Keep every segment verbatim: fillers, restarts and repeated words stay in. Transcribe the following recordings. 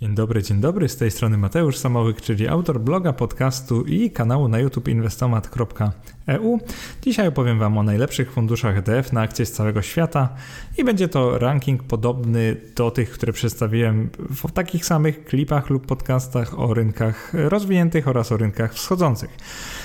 Dzień dobry, dzień dobry, z tej strony Mateusz Samołyk, czyli autor bloga, podcastu i kanału na YouTube Inwestomat kropka e u. Dzisiaj opowiem Wam o najlepszych funduszach E T F na akcje z całego świata i będzie to ranking podobny do tych, które przedstawiłem w takich samych klipach lub podcastach o rynkach rozwiniętych oraz o rynkach wschodzących.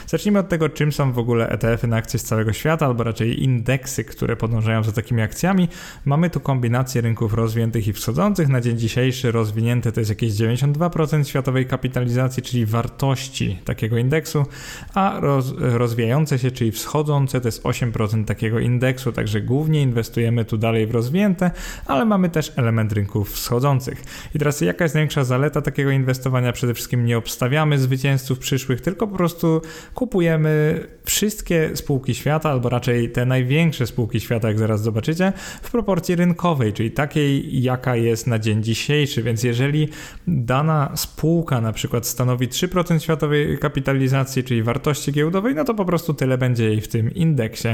Zacznijmy od tego, czym są w ogóle E T F-y na akcje z całego świata, albo raczej indeksy, które podążają za takimi akcjami. Mamy tu kombinację rynków rozwiniętych i wschodzących. Na dzień dzisiejszy rozwinięte to jest jakieś dziewięćdziesiąt dwa procent światowej kapitalizacji, czyli wartości takiego indeksu, a roz, rozwijające się, czyli wschodzące, to jest osiem procent takiego indeksu, także głównie inwestujemy tu dalej w rozwinięte, ale mamy też element rynków wschodzących. I teraz jaka jest największa zaleta takiego inwestowania? Przede wszystkim nie obstawiamy zwycięzców przyszłych, tylko po prostu kupujemy wszystkie spółki świata, albo raczej te największe spółki świata, jak zaraz zobaczycie, w proporcji rynkowej, czyli takiej, jaka jest na dzień dzisiejszy, więc jeżeli dana spółka na przykład stanowi trzy procent światowej kapitalizacji, czyli wartości giełdowej, no to po prostu tyle będzie jej w tym indeksie.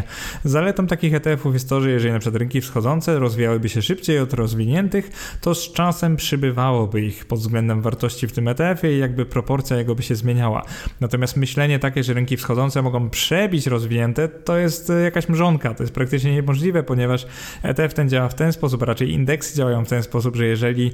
Zaletą takich E T F-ów jest to, że jeżeli na przykład rynki wschodzące rozwijałyby się szybciej od rozwiniętych, to z czasem przybywałoby ich pod względem wartości w tym E T F-ie i jakby proporcja jego by się zmieniała. Natomiast myślenie takie, że rynki wschodzące mogą przebić rozwinięte, to jest jakaś mrzonka, to jest praktycznie niemożliwe, ponieważ E T F ten działa w ten sposób, a raczej indeksy działają w ten sposób, że jeżeli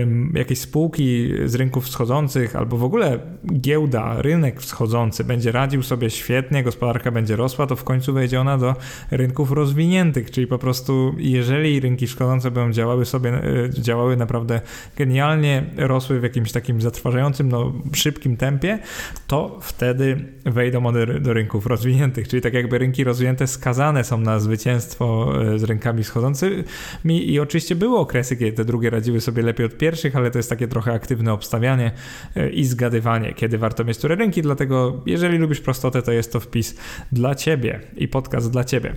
um, jakieś spółki z rynków wschodzących albo w ogóle giełda, rynek wschodzący będzie radził sobie świetnie, gospodarka będzie rosła, to w końcu wejdzie ona do rynków rozwiniętych, czyli po prostu jeżeli rynki wschodzące będą działały sobie, działały naprawdę genialnie, rosły w jakimś takim zatrważającym, no szybkim tempie, to wtedy wejdą one do rynków rozwiniętych, czyli tak jakby rynki rozwinięte skazane są na zwycięstwo z rynkami wschodzącymi i oczywiście były okresy, kiedy te drugie radziły sobie lepiej od pierwszych, ale to jest takie trochę aktywne obstawianie i zgadywanie, kiedy warto mieć które rynki, dlatego jeżeli lubisz prostotę, to jest to wpis dla Ciebie i podcast dla Ciebie.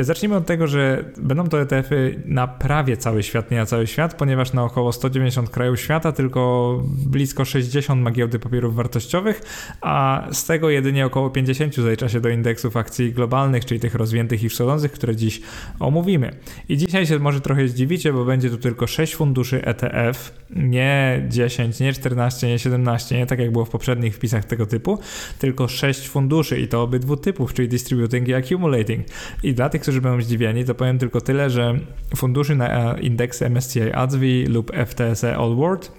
Zacznijmy od tego, że będą to E T F-y na prawie cały świat, nie na cały świat, ponieważ na około sto dziewięćdziesiąt krajów świata tylko blisko sześćdziesiąt ma giełdy papierów wartościowych, a z tego jedynie około pięćdziesiąt zalicza się do indeksów akcji globalnych, czyli tych rozwiniętych i wschodzących, które dziś omówimy. I dzisiaj się może trochę zdziwicie, bo będzie tu tylko sześć funduszy E T F, nie dziesięć, nie czternaście, nie siedemnaście, nie tak jak było w poprzednich wpisach tego typu, tylko sześć funduszy i to obydwu typów, czyli distributing i accumulating. I dla tych, którzy będą zdziwieni, to powiem tylko tyle, że funduszy na indeksy M S C I A C W I lub F T S E All World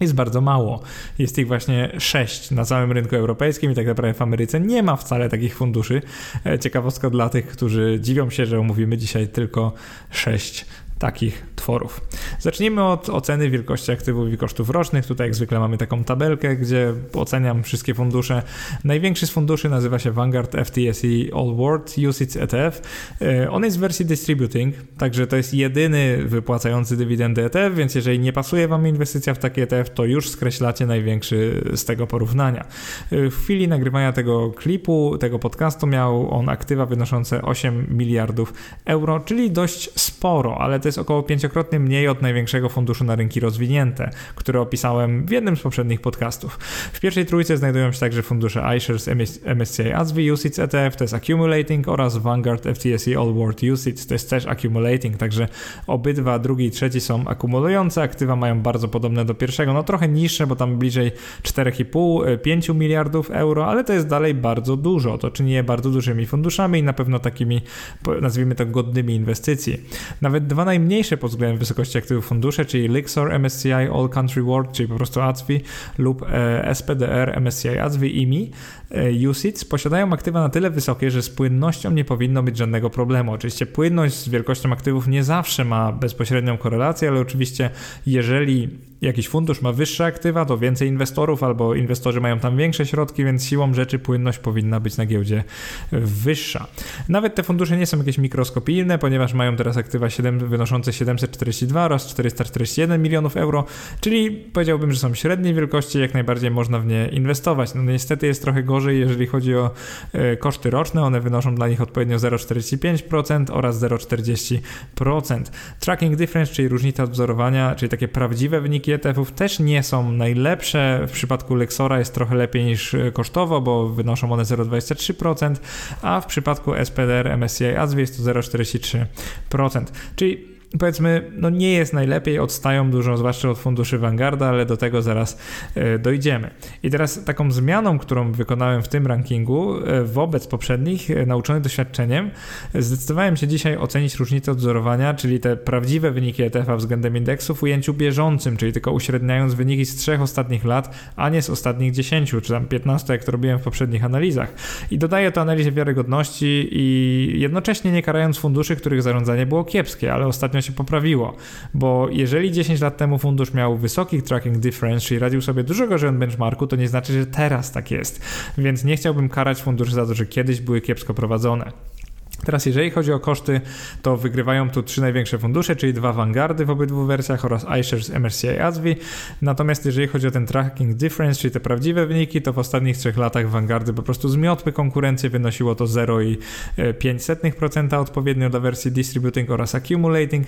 jest bardzo mało. Jest ich właśnie sześć na całym rynku europejskim i tak naprawdę w Ameryce nie ma wcale takich funduszy. Ciekawostka dla tych, którzy dziwią się, że omówimy dzisiaj tylko sześć takich tworów. Zacznijmy od oceny wielkości aktywów i kosztów rocznych. Tutaj jak zwykle mamy taką tabelkę, gdzie oceniam wszystkie fundusze. Największy z funduszy nazywa się Vanguard F T S E All World UCITS E T F. On jest w wersji distributing, także to jest jedyny wypłacający dywidendy E T F, więc jeżeli nie pasuje Wam inwestycja w taki E T F, to już skreślacie największy z tego porównania. W chwili nagrywania tego klipu, tego podcastu miał on aktywa wynoszące osiem miliardów euro, czyli dość sporo, ale to jest około pięciokrotnie mniej od największego funduszu na rynki rozwinięte, który opisałem w jednym z poprzednich podcastów. W pierwszej trójce znajdują się także fundusze iShares M S C I A C W I UCITS E T F, to jest Accumulating, oraz Vanguard F T S E All World UCITS, to jest też Accumulating, także obydwa, drugi i trzeci są akumulujące, aktywa mają bardzo podobne do pierwszego, no trochę niższe, bo tam bliżej cztery i pół do pięciu miliardów euro, ale to jest dalej bardzo dużo, to czyni je bardzo dużymi funduszami i na pewno takimi, nazwijmy to, godnymi inwestycji. Nawet dwa najmniejsze pod względem wysokości aktywów fundusze, czyli Lyxor M S C I All Country World, czyli po prostu A C W I, lub e, S P D R M S C I A C W I I M I e, UCITS, posiadają aktywa na tyle wysokie, że z płynnością nie powinno być żadnego problemu. Oczywiście płynność z wielkością aktywów nie zawsze ma bezpośrednią korelację, ale oczywiście jeżeli jakiś fundusz ma wyższe aktywa, to więcej inwestorów albo inwestorzy mają tam większe środki, więc siłą rzeczy płynność powinna być na giełdzie wyższa. Nawet te fundusze nie są jakieś mikroskopijne, ponieważ mają teraz aktywa siedem, wynoszące siedemset czterdzieści dwa oraz czterysta czterdzieści jeden milionów euro, czyli powiedziałbym, że są średniej wielkości, jak najbardziej można w nie inwestować. No niestety jest trochę gorzej, jeżeli chodzi o e, koszty roczne, one wynoszą dla nich odpowiednio zero przecinek czterdzieści pięć procent oraz zero przecinek czterdzieści procent. Tracking difference, czyli różnica od wzorowania, czyli takie prawdziwe wyniki E T F-ów też nie są najlepsze. W przypadku Lyxora jest trochę lepiej niż kosztowo, bo wynoszą one zero przecinek dwadzieścia trzy procent, a w przypadku S P D R M S C I A C W I jest to zero przecinek czterdzieści trzy procent. Czyli powiedzmy, no nie jest najlepiej, odstają dużo, zwłaszcza od funduszy Vanguarda, ale do tego zaraz dojdziemy. I teraz taką zmianą, którą wykonałem w tym rankingu wobec poprzednich, nauczony doświadczeniem, zdecydowałem się dzisiaj ocenić różnicę odzorowania, czyli te prawdziwe wyniki E T F-a względem indeksu w ujęciu bieżącym, czyli tylko uśredniając wyniki z trzech ostatnich lat, a nie z ostatnich dziesięciu, czy tam piętnastu, jak to robiłem w poprzednich analizach. I dodaję to analizie wiarygodności i jednocześnie nie karając funduszy, których zarządzanie było kiepskie, ale ostatnio się poprawiło, bo jeżeli dziesięć lat temu fundusz miał wysoki tracking difference, czyli radził sobie dużo gorzej od benchmarku, to nie znaczy, że teraz tak jest, więc nie chciałbym karać funduszy za to, że kiedyś były kiepsko prowadzone. Teraz jeżeli chodzi o koszty, to wygrywają tu trzy największe fundusze, czyli dwa Vanguardy w obydwu wersjach oraz iShares M S C I A C W I. Natomiast jeżeli chodzi o ten tracking difference, czyli te prawdziwe wyniki, to w ostatnich trzech latach Vanguardy po prostu zmiotły konkurencję, wynosiło to zero przecinek pięć procent odpowiednio dla wersji distributing oraz accumulating.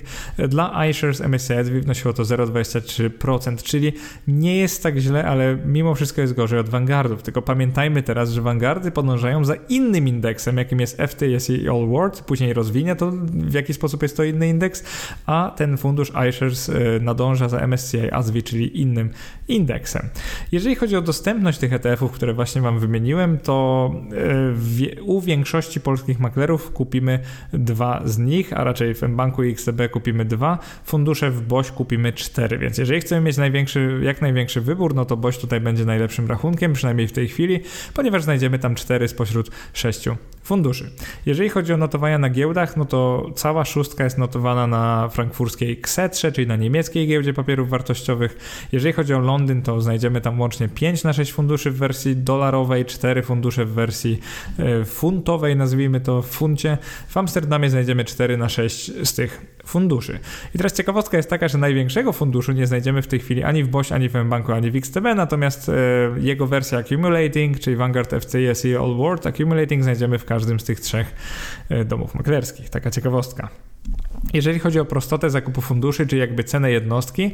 Dla iShares M S C I A C W I wynosiło to zero przecinek dwadzieścia trzy procent, czyli nie jest tak źle, ale mimo wszystko jest gorzej od Vanguardów. Tylko pamiętajmy teraz, że Vanguardy podążają za innym indeksem, jakim jest F T S E All World, później rozwinie to, w jaki sposób jest to inny indeks, a ten fundusz iShares nadąża za M S C I A C W I, czyli innym indeksem. Jeżeli chodzi o dostępność tych E T F-ów, które właśnie Wam wymieniłem, to w, u większości polskich maklerów kupimy dwa z nich, a raczej w M-Banku i X T B kupimy dwa, fundusze w BOŚ kupimy cztery, więc jeżeli chcemy mieć największy, jak największy wybór, no to BOŚ tutaj będzie najlepszym rachunkiem, przynajmniej w tej chwili, ponieważ znajdziemy tam cztery spośród sześciu funduszy. Jeżeli chodzi o notowania na giełdach, no to cała szóstka jest notowana na frankfurskiej Xetrze, czyli na niemieckiej giełdzie papierów wartościowych. Jeżeli chodzi o Londyn, to znajdziemy tam łącznie pięć na sześć funduszy w wersji dolarowej, cztery fundusze w wersji funtowej, nazwijmy to w funcie. W Amsterdamie znajdziemy cztery na sześć z tych funduszy. I teraz ciekawostka jest taka, że największego funduszu nie znajdziemy w tej chwili ani w BOŚ, ani w M-Banku, ani w X T B, natomiast e, jego wersja Accumulating, czyli Vanguard F T S E All World Accumulating, znajdziemy w każdym z tych trzech e, domów maklerskich. Taka ciekawostka. Jeżeli chodzi o prostotę zakupu funduszy, czyli jakby cenę jednostki,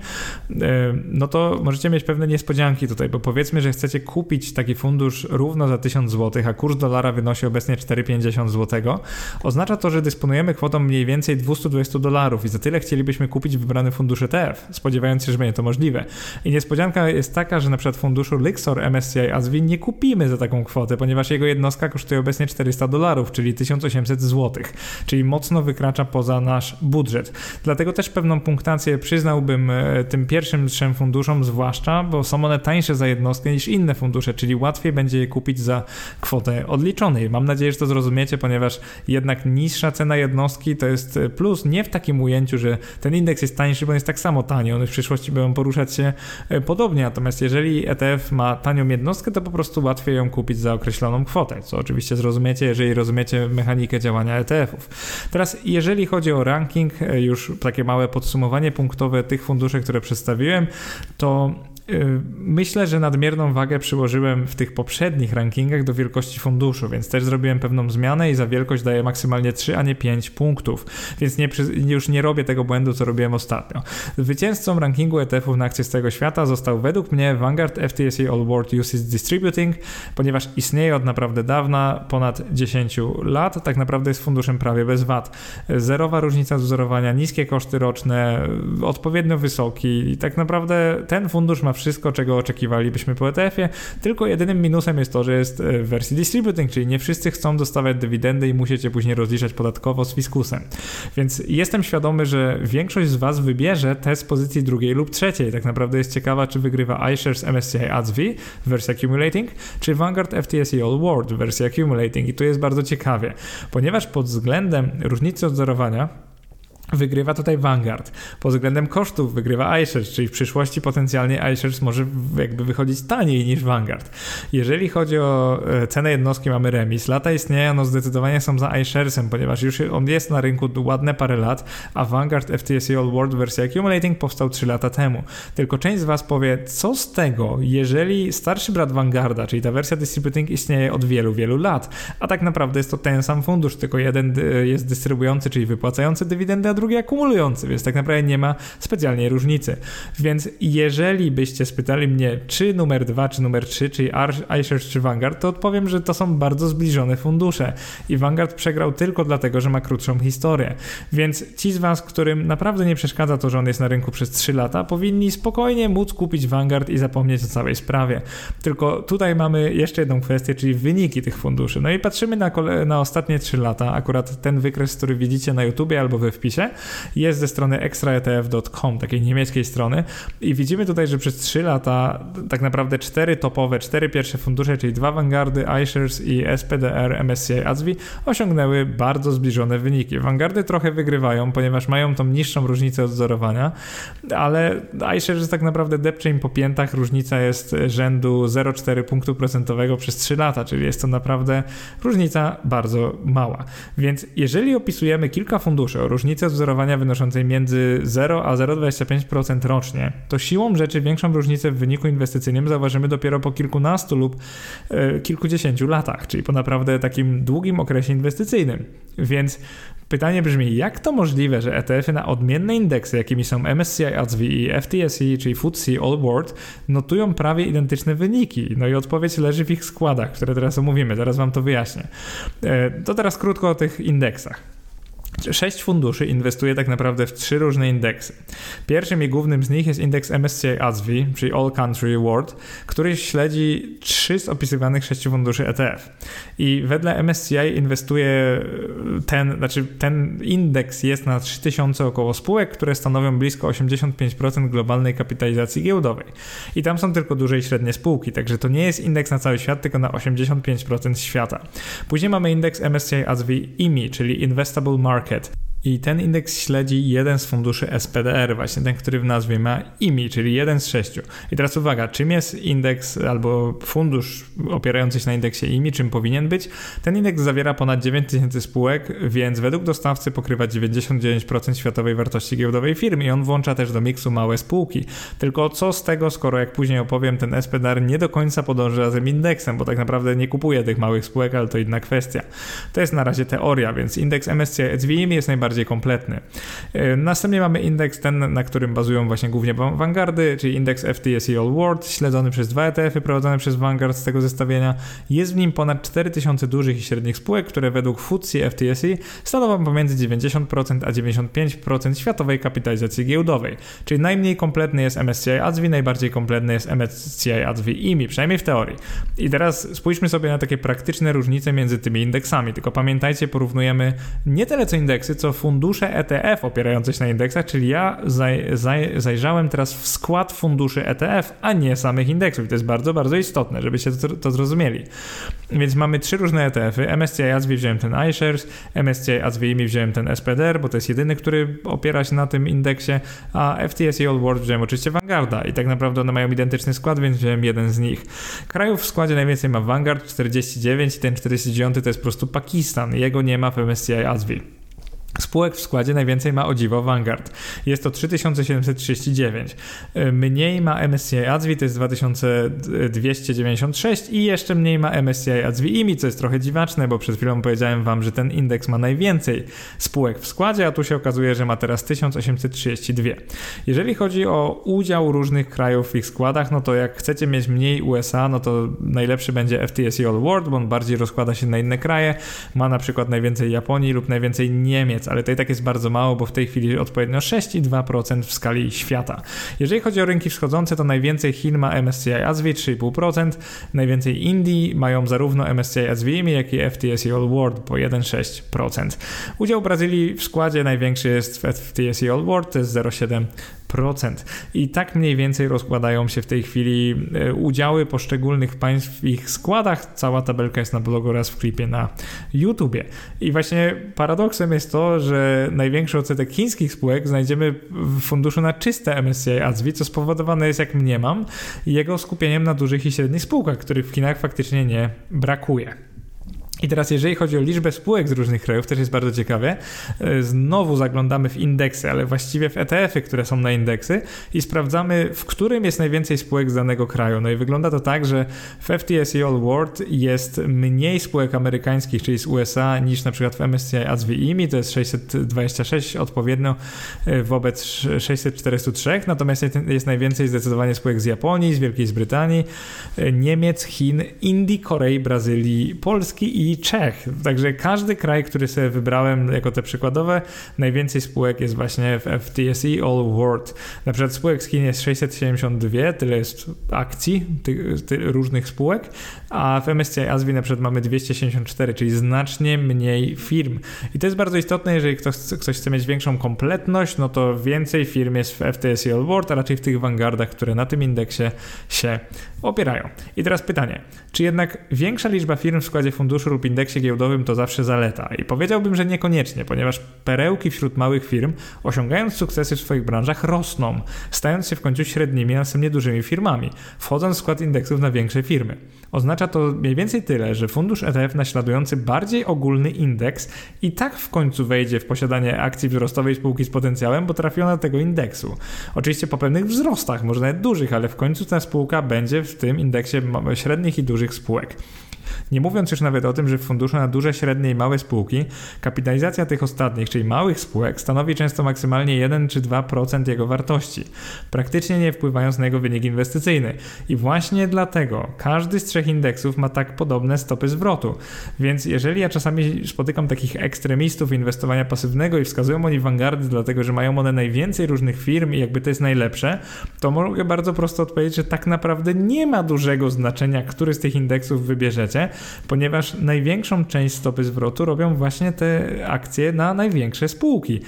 no to możecie mieć pewne niespodzianki tutaj, bo powiedzmy, że chcecie kupić taki fundusz równo za tysiąc złotych, a kurs dolara wynosi obecnie cztery pięćdziesiąt złotych. Oznacza to, że dysponujemy kwotą mniej więcej dwieście dwadzieścia dolarów i za tyle chcielibyśmy kupić wybrany fundusz E T F, spodziewając się, że będzie to możliwe. I niespodzianka jest taka, że na przykład funduszu Lyxor M S C I A C W I nie kupimy za taką kwotę, ponieważ jego jednostka kosztuje obecnie czterysta dolarów, czyli tysiąc osiemset złotych, czyli mocno wykracza poza nasz budżet. Dlatego też pewną punktację przyznałbym tym pierwszym trzem funduszom, zwłaszcza, bo są one tańsze za jednostkę niż inne fundusze, czyli łatwiej będzie je kupić za kwotę odliczonej. Mam nadzieję, że to zrozumiecie, ponieważ jednak niższa cena jednostki to jest plus, nie w takim ujęciu, że ten indeks jest tańszy, bo jest tak samo tani, one w przyszłości będą poruszać się podobnie, natomiast jeżeli E T F ma tanią jednostkę, to po prostu łatwiej ją kupić za określoną kwotę, co oczywiście zrozumiecie, jeżeli rozumiecie mechanikę działania E T F-ów. Teraz jeżeli chodzi o ranking, już takie małe podsumowanie punktowe tych funduszy, które przedstawiłem, to myślę, że nadmierną wagę przyłożyłem w tych poprzednich rankingach do wielkości funduszu, więc też zrobiłem pewną zmianę i za wielkość daję maksymalnie trzy, a nie pięć punktów, więc nie, już nie robię tego błędu, co robiłem ostatnio. Zwycięzcą rankingu E T F-ów na akcje z całego świata został według mnie Vanguard F T S E All World U C I T S Distributing, ponieważ istnieje od naprawdę dawna, ponad dziesięć lat, tak naprawdę jest funduszem prawie bez wad. Zerowa różnica wzorowania, niskie koszty roczne, odpowiednio wysoki i tak naprawdę ten fundusz ma wszystko, czego oczekiwalibyśmy po E T F-ie, tylko jedynym minusem jest to, że jest w wersji distributing, czyli nie wszyscy chcą dostawać dywidendy i musicie później rozliczać podatkowo z fiskusem. Więc jestem świadomy, że większość z Was wybierze te z pozycji drugiej lub trzeciej. Tak naprawdę jest ciekawa, czy wygrywa iShares M S C I A C W I w wersji accumulating, czy Vanguard F T S E All World w wersji accumulating. I tu jest bardzo ciekawie, ponieważ pod względem różnicy odzorowania wygrywa tutaj Vanguard. Pod względem kosztów wygrywa iShares, czyli w przyszłości potencjalnie iShares może jakby wychodzić taniej niż Vanguard. Jeżeli chodzi o cenę jednostki, mamy remis. Lata istnienia no zdecydowanie są za iSharesem, ponieważ już on jest na rynku ładne parę lat, a Vanguard F T S E All World wersja Accumulating powstał trzy lata temu. Tylko część z Was powie, co z tego, jeżeli starszy brat Vanguarda, czyli ta wersja Distributing, istnieje od wielu, wielu lat, a tak naprawdę jest to ten sam fundusz, tylko jeden jest dystrybujący, czyli wypłacający dywidendy, a drugi drugi akumulujący, więc tak naprawdę nie ma specjalnej różnicy. Więc jeżeli byście spytali mnie, czy numer dwa, czy numer trzy, czyli iShares czy Vanguard, to odpowiem, że to są bardzo zbliżone fundusze i Vanguard przegrał tylko dlatego, że ma krótszą historię. Więc ci z was, którym naprawdę nie przeszkadza to, że on jest na rynku przez trzy lata, powinni spokojnie móc kupić Vanguard i zapomnieć o całej sprawie. Tylko tutaj mamy jeszcze jedną kwestię, czyli wyniki tych funduszy. No i patrzymy na, kole- na ostatnie trzy lata. Akurat ten wykres, który widzicie na YouTubie albo we wpisie, jest ze strony extra e t f dot com, takiej niemieckiej strony. I widzimy tutaj, że przez trzy lata tak naprawdę cztery topowe, cztery pierwsze fundusze, czyli dwa Vanguardy, iShares i S P D R M S C I A C W I osiągnęły bardzo zbliżone wyniki. Vanguardy trochę wygrywają, ponieważ mają tą niższą różnicę odwzorowania, ale iShares tak naprawdę depcze im po piętach. Różnica jest rzędu zero przecinek cztery punktu procentowego przez trzy lata, czyli jest to naprawdę różnica bardzo mała. Więc jeżeli opisujemy kilka funduszy o różnicy odwzorowania wynoszącej między zero a zero przecinek dwadzieścia pięć procent rocznie, to siłą rzeczy większą różnicę w wyniku inwestycyjnym zauważymy dopiero po kilkunastu lub y, kilkudziesięciu latach, czyli po naprawdę takim długim okresie inwestycyjnym. Więc pytanie brzmi, jak to możliwe, że E T F-y na odmienne indeksy, jakimi są M S C I A C W I i F T S E, czyli F T S E All World, notują prawie identyczne wyniki? No i odpowiedź leży w ich składach, które teraz omówimy, zaraz wam to wyjaśnię. To teraz krótko o tych indeksach. Sześć funduszy inwestuje tak naprawdę w trzy różne indeksy. Pierwszym i głównym z nich jest indeks M S C I A C W I, czyli All Country World, który śledzi trzy z opisywanych sześciu funduszy E T F. I wedle M S C I inwestuje ten, znaczy ten indeks jest na trzy tysiące około spółek, które stanowią blisko osiemdziesiąt pięć procent globalnej kapitalizacji giełdowej. I tam są tylko duże i średnie spółki, także to nie jest indeks na cały świat, tylko na osiemdziesiąt pięć procent świata. Później mamy indeks M S C I A C W I I M I, czyli Investable Market. I ten indeks śledzi jeden z funduszy S P D R, właśnie ten, który w nazwie ma I M I, czyli jeden z sześciu. I teraz uwaga, czym jest indeks albo fundusz opierający się na indeksie I M I, czym powinien być? Ten indeks zawiera ponad dziewięć tysięcy spółek, więc według dostawcy pokrywa dziewięćdziesiąt dziewięć procent światowej wartości giełdowej firm i on włącza też do miksu małe spółki. Tylko co z tego, skoro jak później opowiem, ten S P D R nie do końca podąża za tym indeksem, bo tak naprawdę nie kupuje tych małych spółek, ale to inna kwestia. To jest na razie teoria, więc indeks M S C I A C W I I M I jest najbardziej kompletny. Następnie mamy indeks ten, na którym bazują właśnie głównie Vanguardy, czyli indeks F T S E All World, śledzony przez dwa E T F-y prowadzone przez Vanguard z tego zestawienia. Jest w nim ponad cztery tysiące dużych i średnich spółek, które według F T S E F T S E stanowią pomiędzy dziewięćdziesiąt procent a dziewięćdziesiąt pięć procent światowej kapitalizacji giełdowej. Czyli najmniej kompletny jest M S C I A C W I, najbardziej kompletny jest M S C I A C W I I M I, przynajmniej w teorii. I teraz spójrzmy sobie na takie praktyczne różnice między tymi indeksami, tylko pamiętajcie, porównujemy nie tyle co indeksy, co fundusze E T F opierające się na indeksach, czyli ja zaj, zaj, zajrzałem teraz w skład funduszy E T F, a nie samych indeksów. I to jest bardzo, bardzo istotne, żebyście to, to zrozumieli. Więc mamy trzy różne E T F-y. M S C I A C W I wziąłem ten iShares, M S C I A C W I I M I wziąłem ten S P D R, bo to jest jedyny, który opiera się na tym indeksie, a F T S E All World wziąłem oczywiście Vanguarda i tak naprawdę one mają identyczny skład, więc wziąłem jeden z nich. Krajów w składzie najwięcej ma Vanguard czterdzieści dziewięć i ten czterdzieści dziewięć to jest po prostu Pakistan. Jego nie ma w M S C I A C W I. Spółek w składzie najwięcej ma o dziwo Vanguard. Jest to trzy tysiące siedemset trzydzieści dziewięć. Mniej ma M S C I A C W I, to jest dwa tysiące dwieście dziewięćdziesiąt sześć i jeszcze mniej ma M S C I A C W I I M I, co jest trochę dziwaczne, bo przed chwilą powiedziałem wam, że ten indeks ma najwięcej spółek w składzie, a tu się okazuje, że ma teraz tysiąc osiemset trzydzieści dwa. Jeżeli chodzi o udział różnych krajów w ich składach, no to jak chcecie mieć mniej U S A, no to najlepszy będzie F T S E All World, bo on bardziej rozkłada się na inne kraje. Ma na przykład najwięcej Japonii lub najwięcej Niemiec, ale to i tak jest bardzo mało, bo w tej chwili odpowiednio sześć przecinek dwa procent w skali świata. Jeżeli chodzi o rynki wschodzące, to najwięcej Chin ma M S C I A C W I trzy przecinek pięć procent, najwięcej Indii mają zarówno M S C I A C W I, jak i F T S E All World po jeden przecinek sześć procent. Udział Brazylii w składzie największy jest w F T S E All World, to jest zero przecinek siedem procent. I tak mniej więcej rozkładają się w tej chwili udziały poszczególnych państw w ich składach. Cała tabelka jest na blogu oraz w klipie na YouTubie. I właśnie paradoksem jest to, że największy odsetek chińskich spółek znajdziemy w funduszu na czyste M S C I A C W I, co spowodowane jest, jak mniemam, jego skupieniem na dużych i średnich spółkach, których w Chinach faktycznie nie brakuje. I teraz jeżeli chodzi o liczbę spółek z różnych krajów, też jest bardzo ciekawie. Znowu zaglądamy w indeksy, ale właściwie w E T F-y, które są na indeksy i sprawdzamy, w którym jest najwięcej spółek z danego kraju. No i wygląda to tak, że w F T S E All World jest mniej spółek amerykańskich, czyli z U S A, niż na przykład w M S C I A C W I I M I, to jest sześćset dwadzieścia sześć odpowiednio wobec sześćset czterdziestu trzech, natomiast jest najwięcej zdecydowanie spółek z Japonii, z Wielkiej Brytanii, Niemiec, Chin, Indii, Korei, Brazylii, Polski i Czech. Także każdy kraj, który sobie wybrałem jako te przykładowe, najwięcej spółek jest właśnie w F T S E All World. Na przykład spółek z Chin jest sześćset siedemdziesiąt dwa, tyle jest akcji ty, ty, różnych spółek, a w M S C I A C W I na przykład mamy dwieście siedemdziesiąt cztery, czyli znacznie mniej firm. I to jest bardzo istotne, jeżeli ktoś, ktoś chce mieć większą kompletność, no to więcej firm jest w F T S E All World, a raczej w tych Vanguardach, które na tym indeksie się opierają. I teraz pytanie, czy jednak większa liczba firm w składzie funduszu lub indeksie giełdowym to zawsze zaleta? I powiedziałbym, że niekoniecznie, ponieważ perełki wśród małych firm, osiągając sukcesy w swoich branżach, rosną, stając się w końcu średnimi, a następnie dużymi firmami, wchodząc w skład indeksów na większe firmy. Oznacza to mniej więcej tyle, że fundusz E T F naśladujący bardziej ogólny indeks i tak w końcu wejdzie w posiadanie akcji wzrostowej spółki z potencjałem, bo trafiona do tego indeksu. Oczywiście po pewnych wzrostach, może nawet dużych, ale w końcu ta spółka będzie w tym indeksie średnich i dużych spółek. Nie mówiąc już nawet o tym, że w funduszu na duże, średnie i małe spółki kapitalizacja tych ostatnich, czyli małych spółek, stanowi często maksymalnie jeden czy dwa procent jego wartości, praktycznie nie wpływając na jego wynik inwestycyjny. I właśnie dlatego każdy z trzech indeksów ma tak podobne stopy zwrotu. Więc jeżeli ja czasami spotykam takich ekstremistów inwestowania pasywnego i wskazują oni Vanguardy dlatego, że mają one najwięcej różnych firm i jakby to jest najlepsze, to mogę bardzo prosto odpowiedzieć, że tak naprawdę nie ma dużego znaczenia, który z tych indeksów wybierzecie, ponieważ największą część stopy zwrotu robią właśnie te akcje na największe spółki.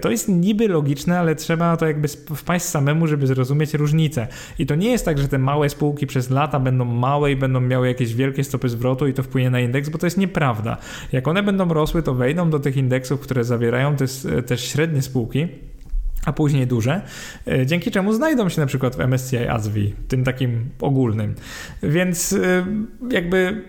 To jest niby logiczne, ale trzeba to jakby wpaść samemu, żeby zrozumieć różnicę. I to nie jest tak, że te małe spółki przez lata będą małe i będą miały jakieś wielkie stopy zwrotu i to wpłynie na indeks, bo to jest nieprawda. Jak one będą rosły, to wejdą do tych indeksów, które zawierają też średnie spółki, a później duże, dzięki czemu znajdą się na przykład w M S C I A C W I, tym takim ogólnym. Więc jakby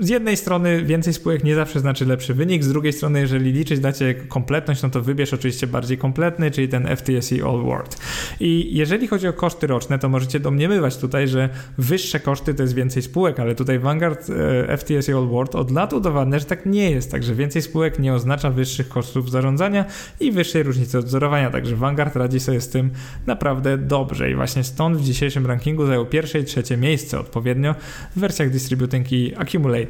z jednej strony więcej spółek nie zawsze znaczy lepszy wynik, z drugiej strony jeżeli liczyć dacie kompletność, no to wybierz oczywiście bardziej kompletny, czyli ten F T S E All World. I jeżeli chodzi o koszty roczne, to możecie domniemywać tutaj, że wyższe koszty to jest więcej spółek, ale tutaj Vanguard F T S E All World od lat udowadnia, że tak nie jest, także więcej spółek nie oznacza wyższych kosztów zarządzania i wyższej różnicy odwzorowania, także Vanguard radzi sobie z tym naprawdę dobrze i właśnie stąd w dzisiejszym rankingu zajął pierwsze i trzecie miejsce odpowiednio w wersjach Distributing i Accumulate.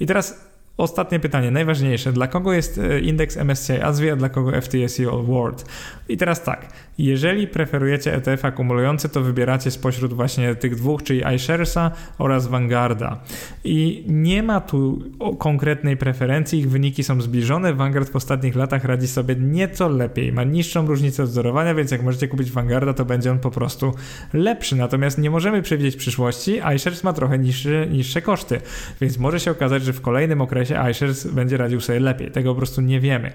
I teraz ostatnie pytanie, najważniejsze. Dla kogo jest indeks M S C I A C W I, a dla kogo F T S E All World? I teraz tak, jeżeli preferujecie E T F akumulujący, to wybieracie spośród właśnie tych dwóch, czyli iShares'a oraz Vanguarda. I nie ma tu konkretnej preferencji, ich wyniki są zbliżone. Vanguard w ostatnich latach radzi sobie nieco lepiej, ma niższą różnicę odwzorowania, więc jak możecie kupić Vanguarda, to będzie on po prostu lepszy. Natomiast nie możemy przewidzieć przyszłości, iShares ma trochę niższe, niższe koszty, więc może się okazać, że w kolejnym okresie iShares będzie radził sobie lepiej. Tego po prostu nie wiemy.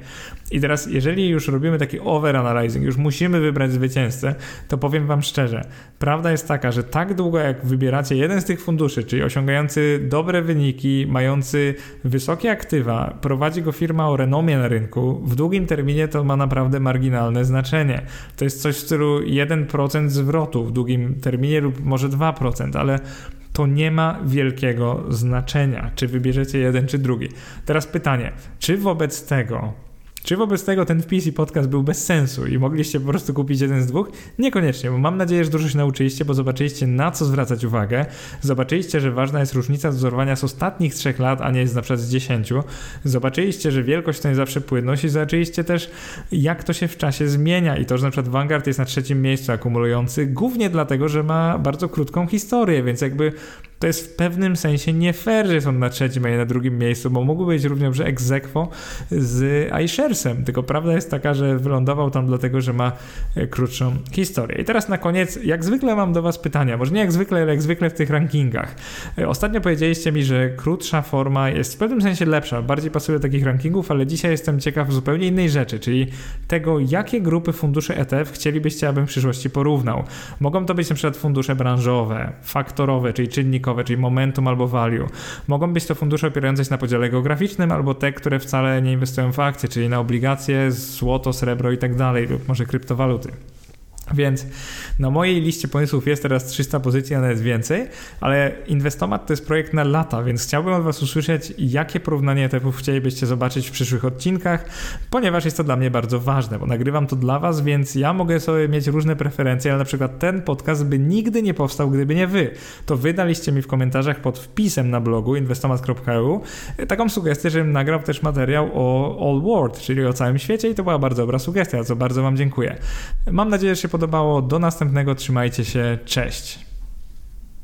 I teraz, jeżeli już robimy taki overanalyzing, już musimy wybrać brać zwycięzcę, to powiem wam szczerze, prawda jest taka, że tak długo jak wybieracie jeden z tych funduszy, czyli osiągający dobre wyniki, mający wysokie aktywa, prowadzi go firma o renomie na rynku, w długim terminie to ma naprawdę marginalne znaczenie. To jest coś w stylu jeden procent zwrotu w długim terminie lub może dwa procent, ale to nie ma wielkiego znaczenia, czy wybierzecie jeden czy drugi. Teraz pytanie, czy wobec tego Czy wobec tego ten wpis i podcast był bez sensu i mogliście po prostu kupić jeden z dwóch? Niekoniecznie, bo mam nadzieję, że dużo się nauczyliście, bo zobaczyliście, na co zwracać uwagę. Zobaczyliście, że ważna jest różnica wzorowania z ostatnich trzech lat, a nie z na przykład z dziesięciu. Zobaczyliście, że wielkość to nie zawsze płynność i zobaczyliście też, jak to się w czasie zmienia i to, że na przykład Vanguard jest na trzecim miejscu akumulujący, głównie dlatego, że ma bardzo krótką historię, więc jakby to jest w pewnym sensie nie fair, że są na trzecim, a nie na drugim miejscu, bo mógłby być równie dobrze ex aequo z iSharesem, tylko prawda jest taka, że wylądował tam dlatego, że ma krótszą historię. I teraz na koniec, jak zwykle mam do was pytania, może nie jak zwykle, ale jak zwykle w tych rankingach. Ostatnio powiedzieliście mi, że krótsza forma jest w pewnym sensie lepsza, bardziej pasuje do takich rankingów, ale dzisiaj jestem ciekaw zupełnie innej rzeczy, czyli tego, jakie grupy funduszy E T F chcielibyście, abym w przyszłości porównał. Mogą to być na przykład fundusze branżowe, faktorowe, czyli czynnik rynkowe, czyli momentum albo value. Mogą być to fundusze opierające się na podziale geograficznym albo te, które wcale nie inwestują w akcje, czyli na obligacje, złoto, srebro i tak dalej lub może kryptowaluty. Więc na mojej liście pomysłów jest teraz trzysta pozycji, a nawet więcej, ale Inwestomat to jest projekt na lata, więc chciałbym od Was usłyszeć, jakie porównanie E T F-ów chcielibyście zobaczyć w przyszłych odcinkach, ponieważ jest to dla mnie bardzo ważne, bo nagrywam to dla Was, więc ja mogę sobie mieć różne preferencje, ale na przykład ten podcast by nigdy nie powstał, gdyby nie Wy. To Wy daliście mi w komentarzach pod wpisem na blogu inwestomat kropka e u taką sugestię, żebym nagrał też materiał o All World, czyli o całym świecie i to była bardzo dobra sugestia, za co bardzo Wam dziękuję. Mam nadzieję, że się podobało. Do następnego. Trzymajcie się. Cześć.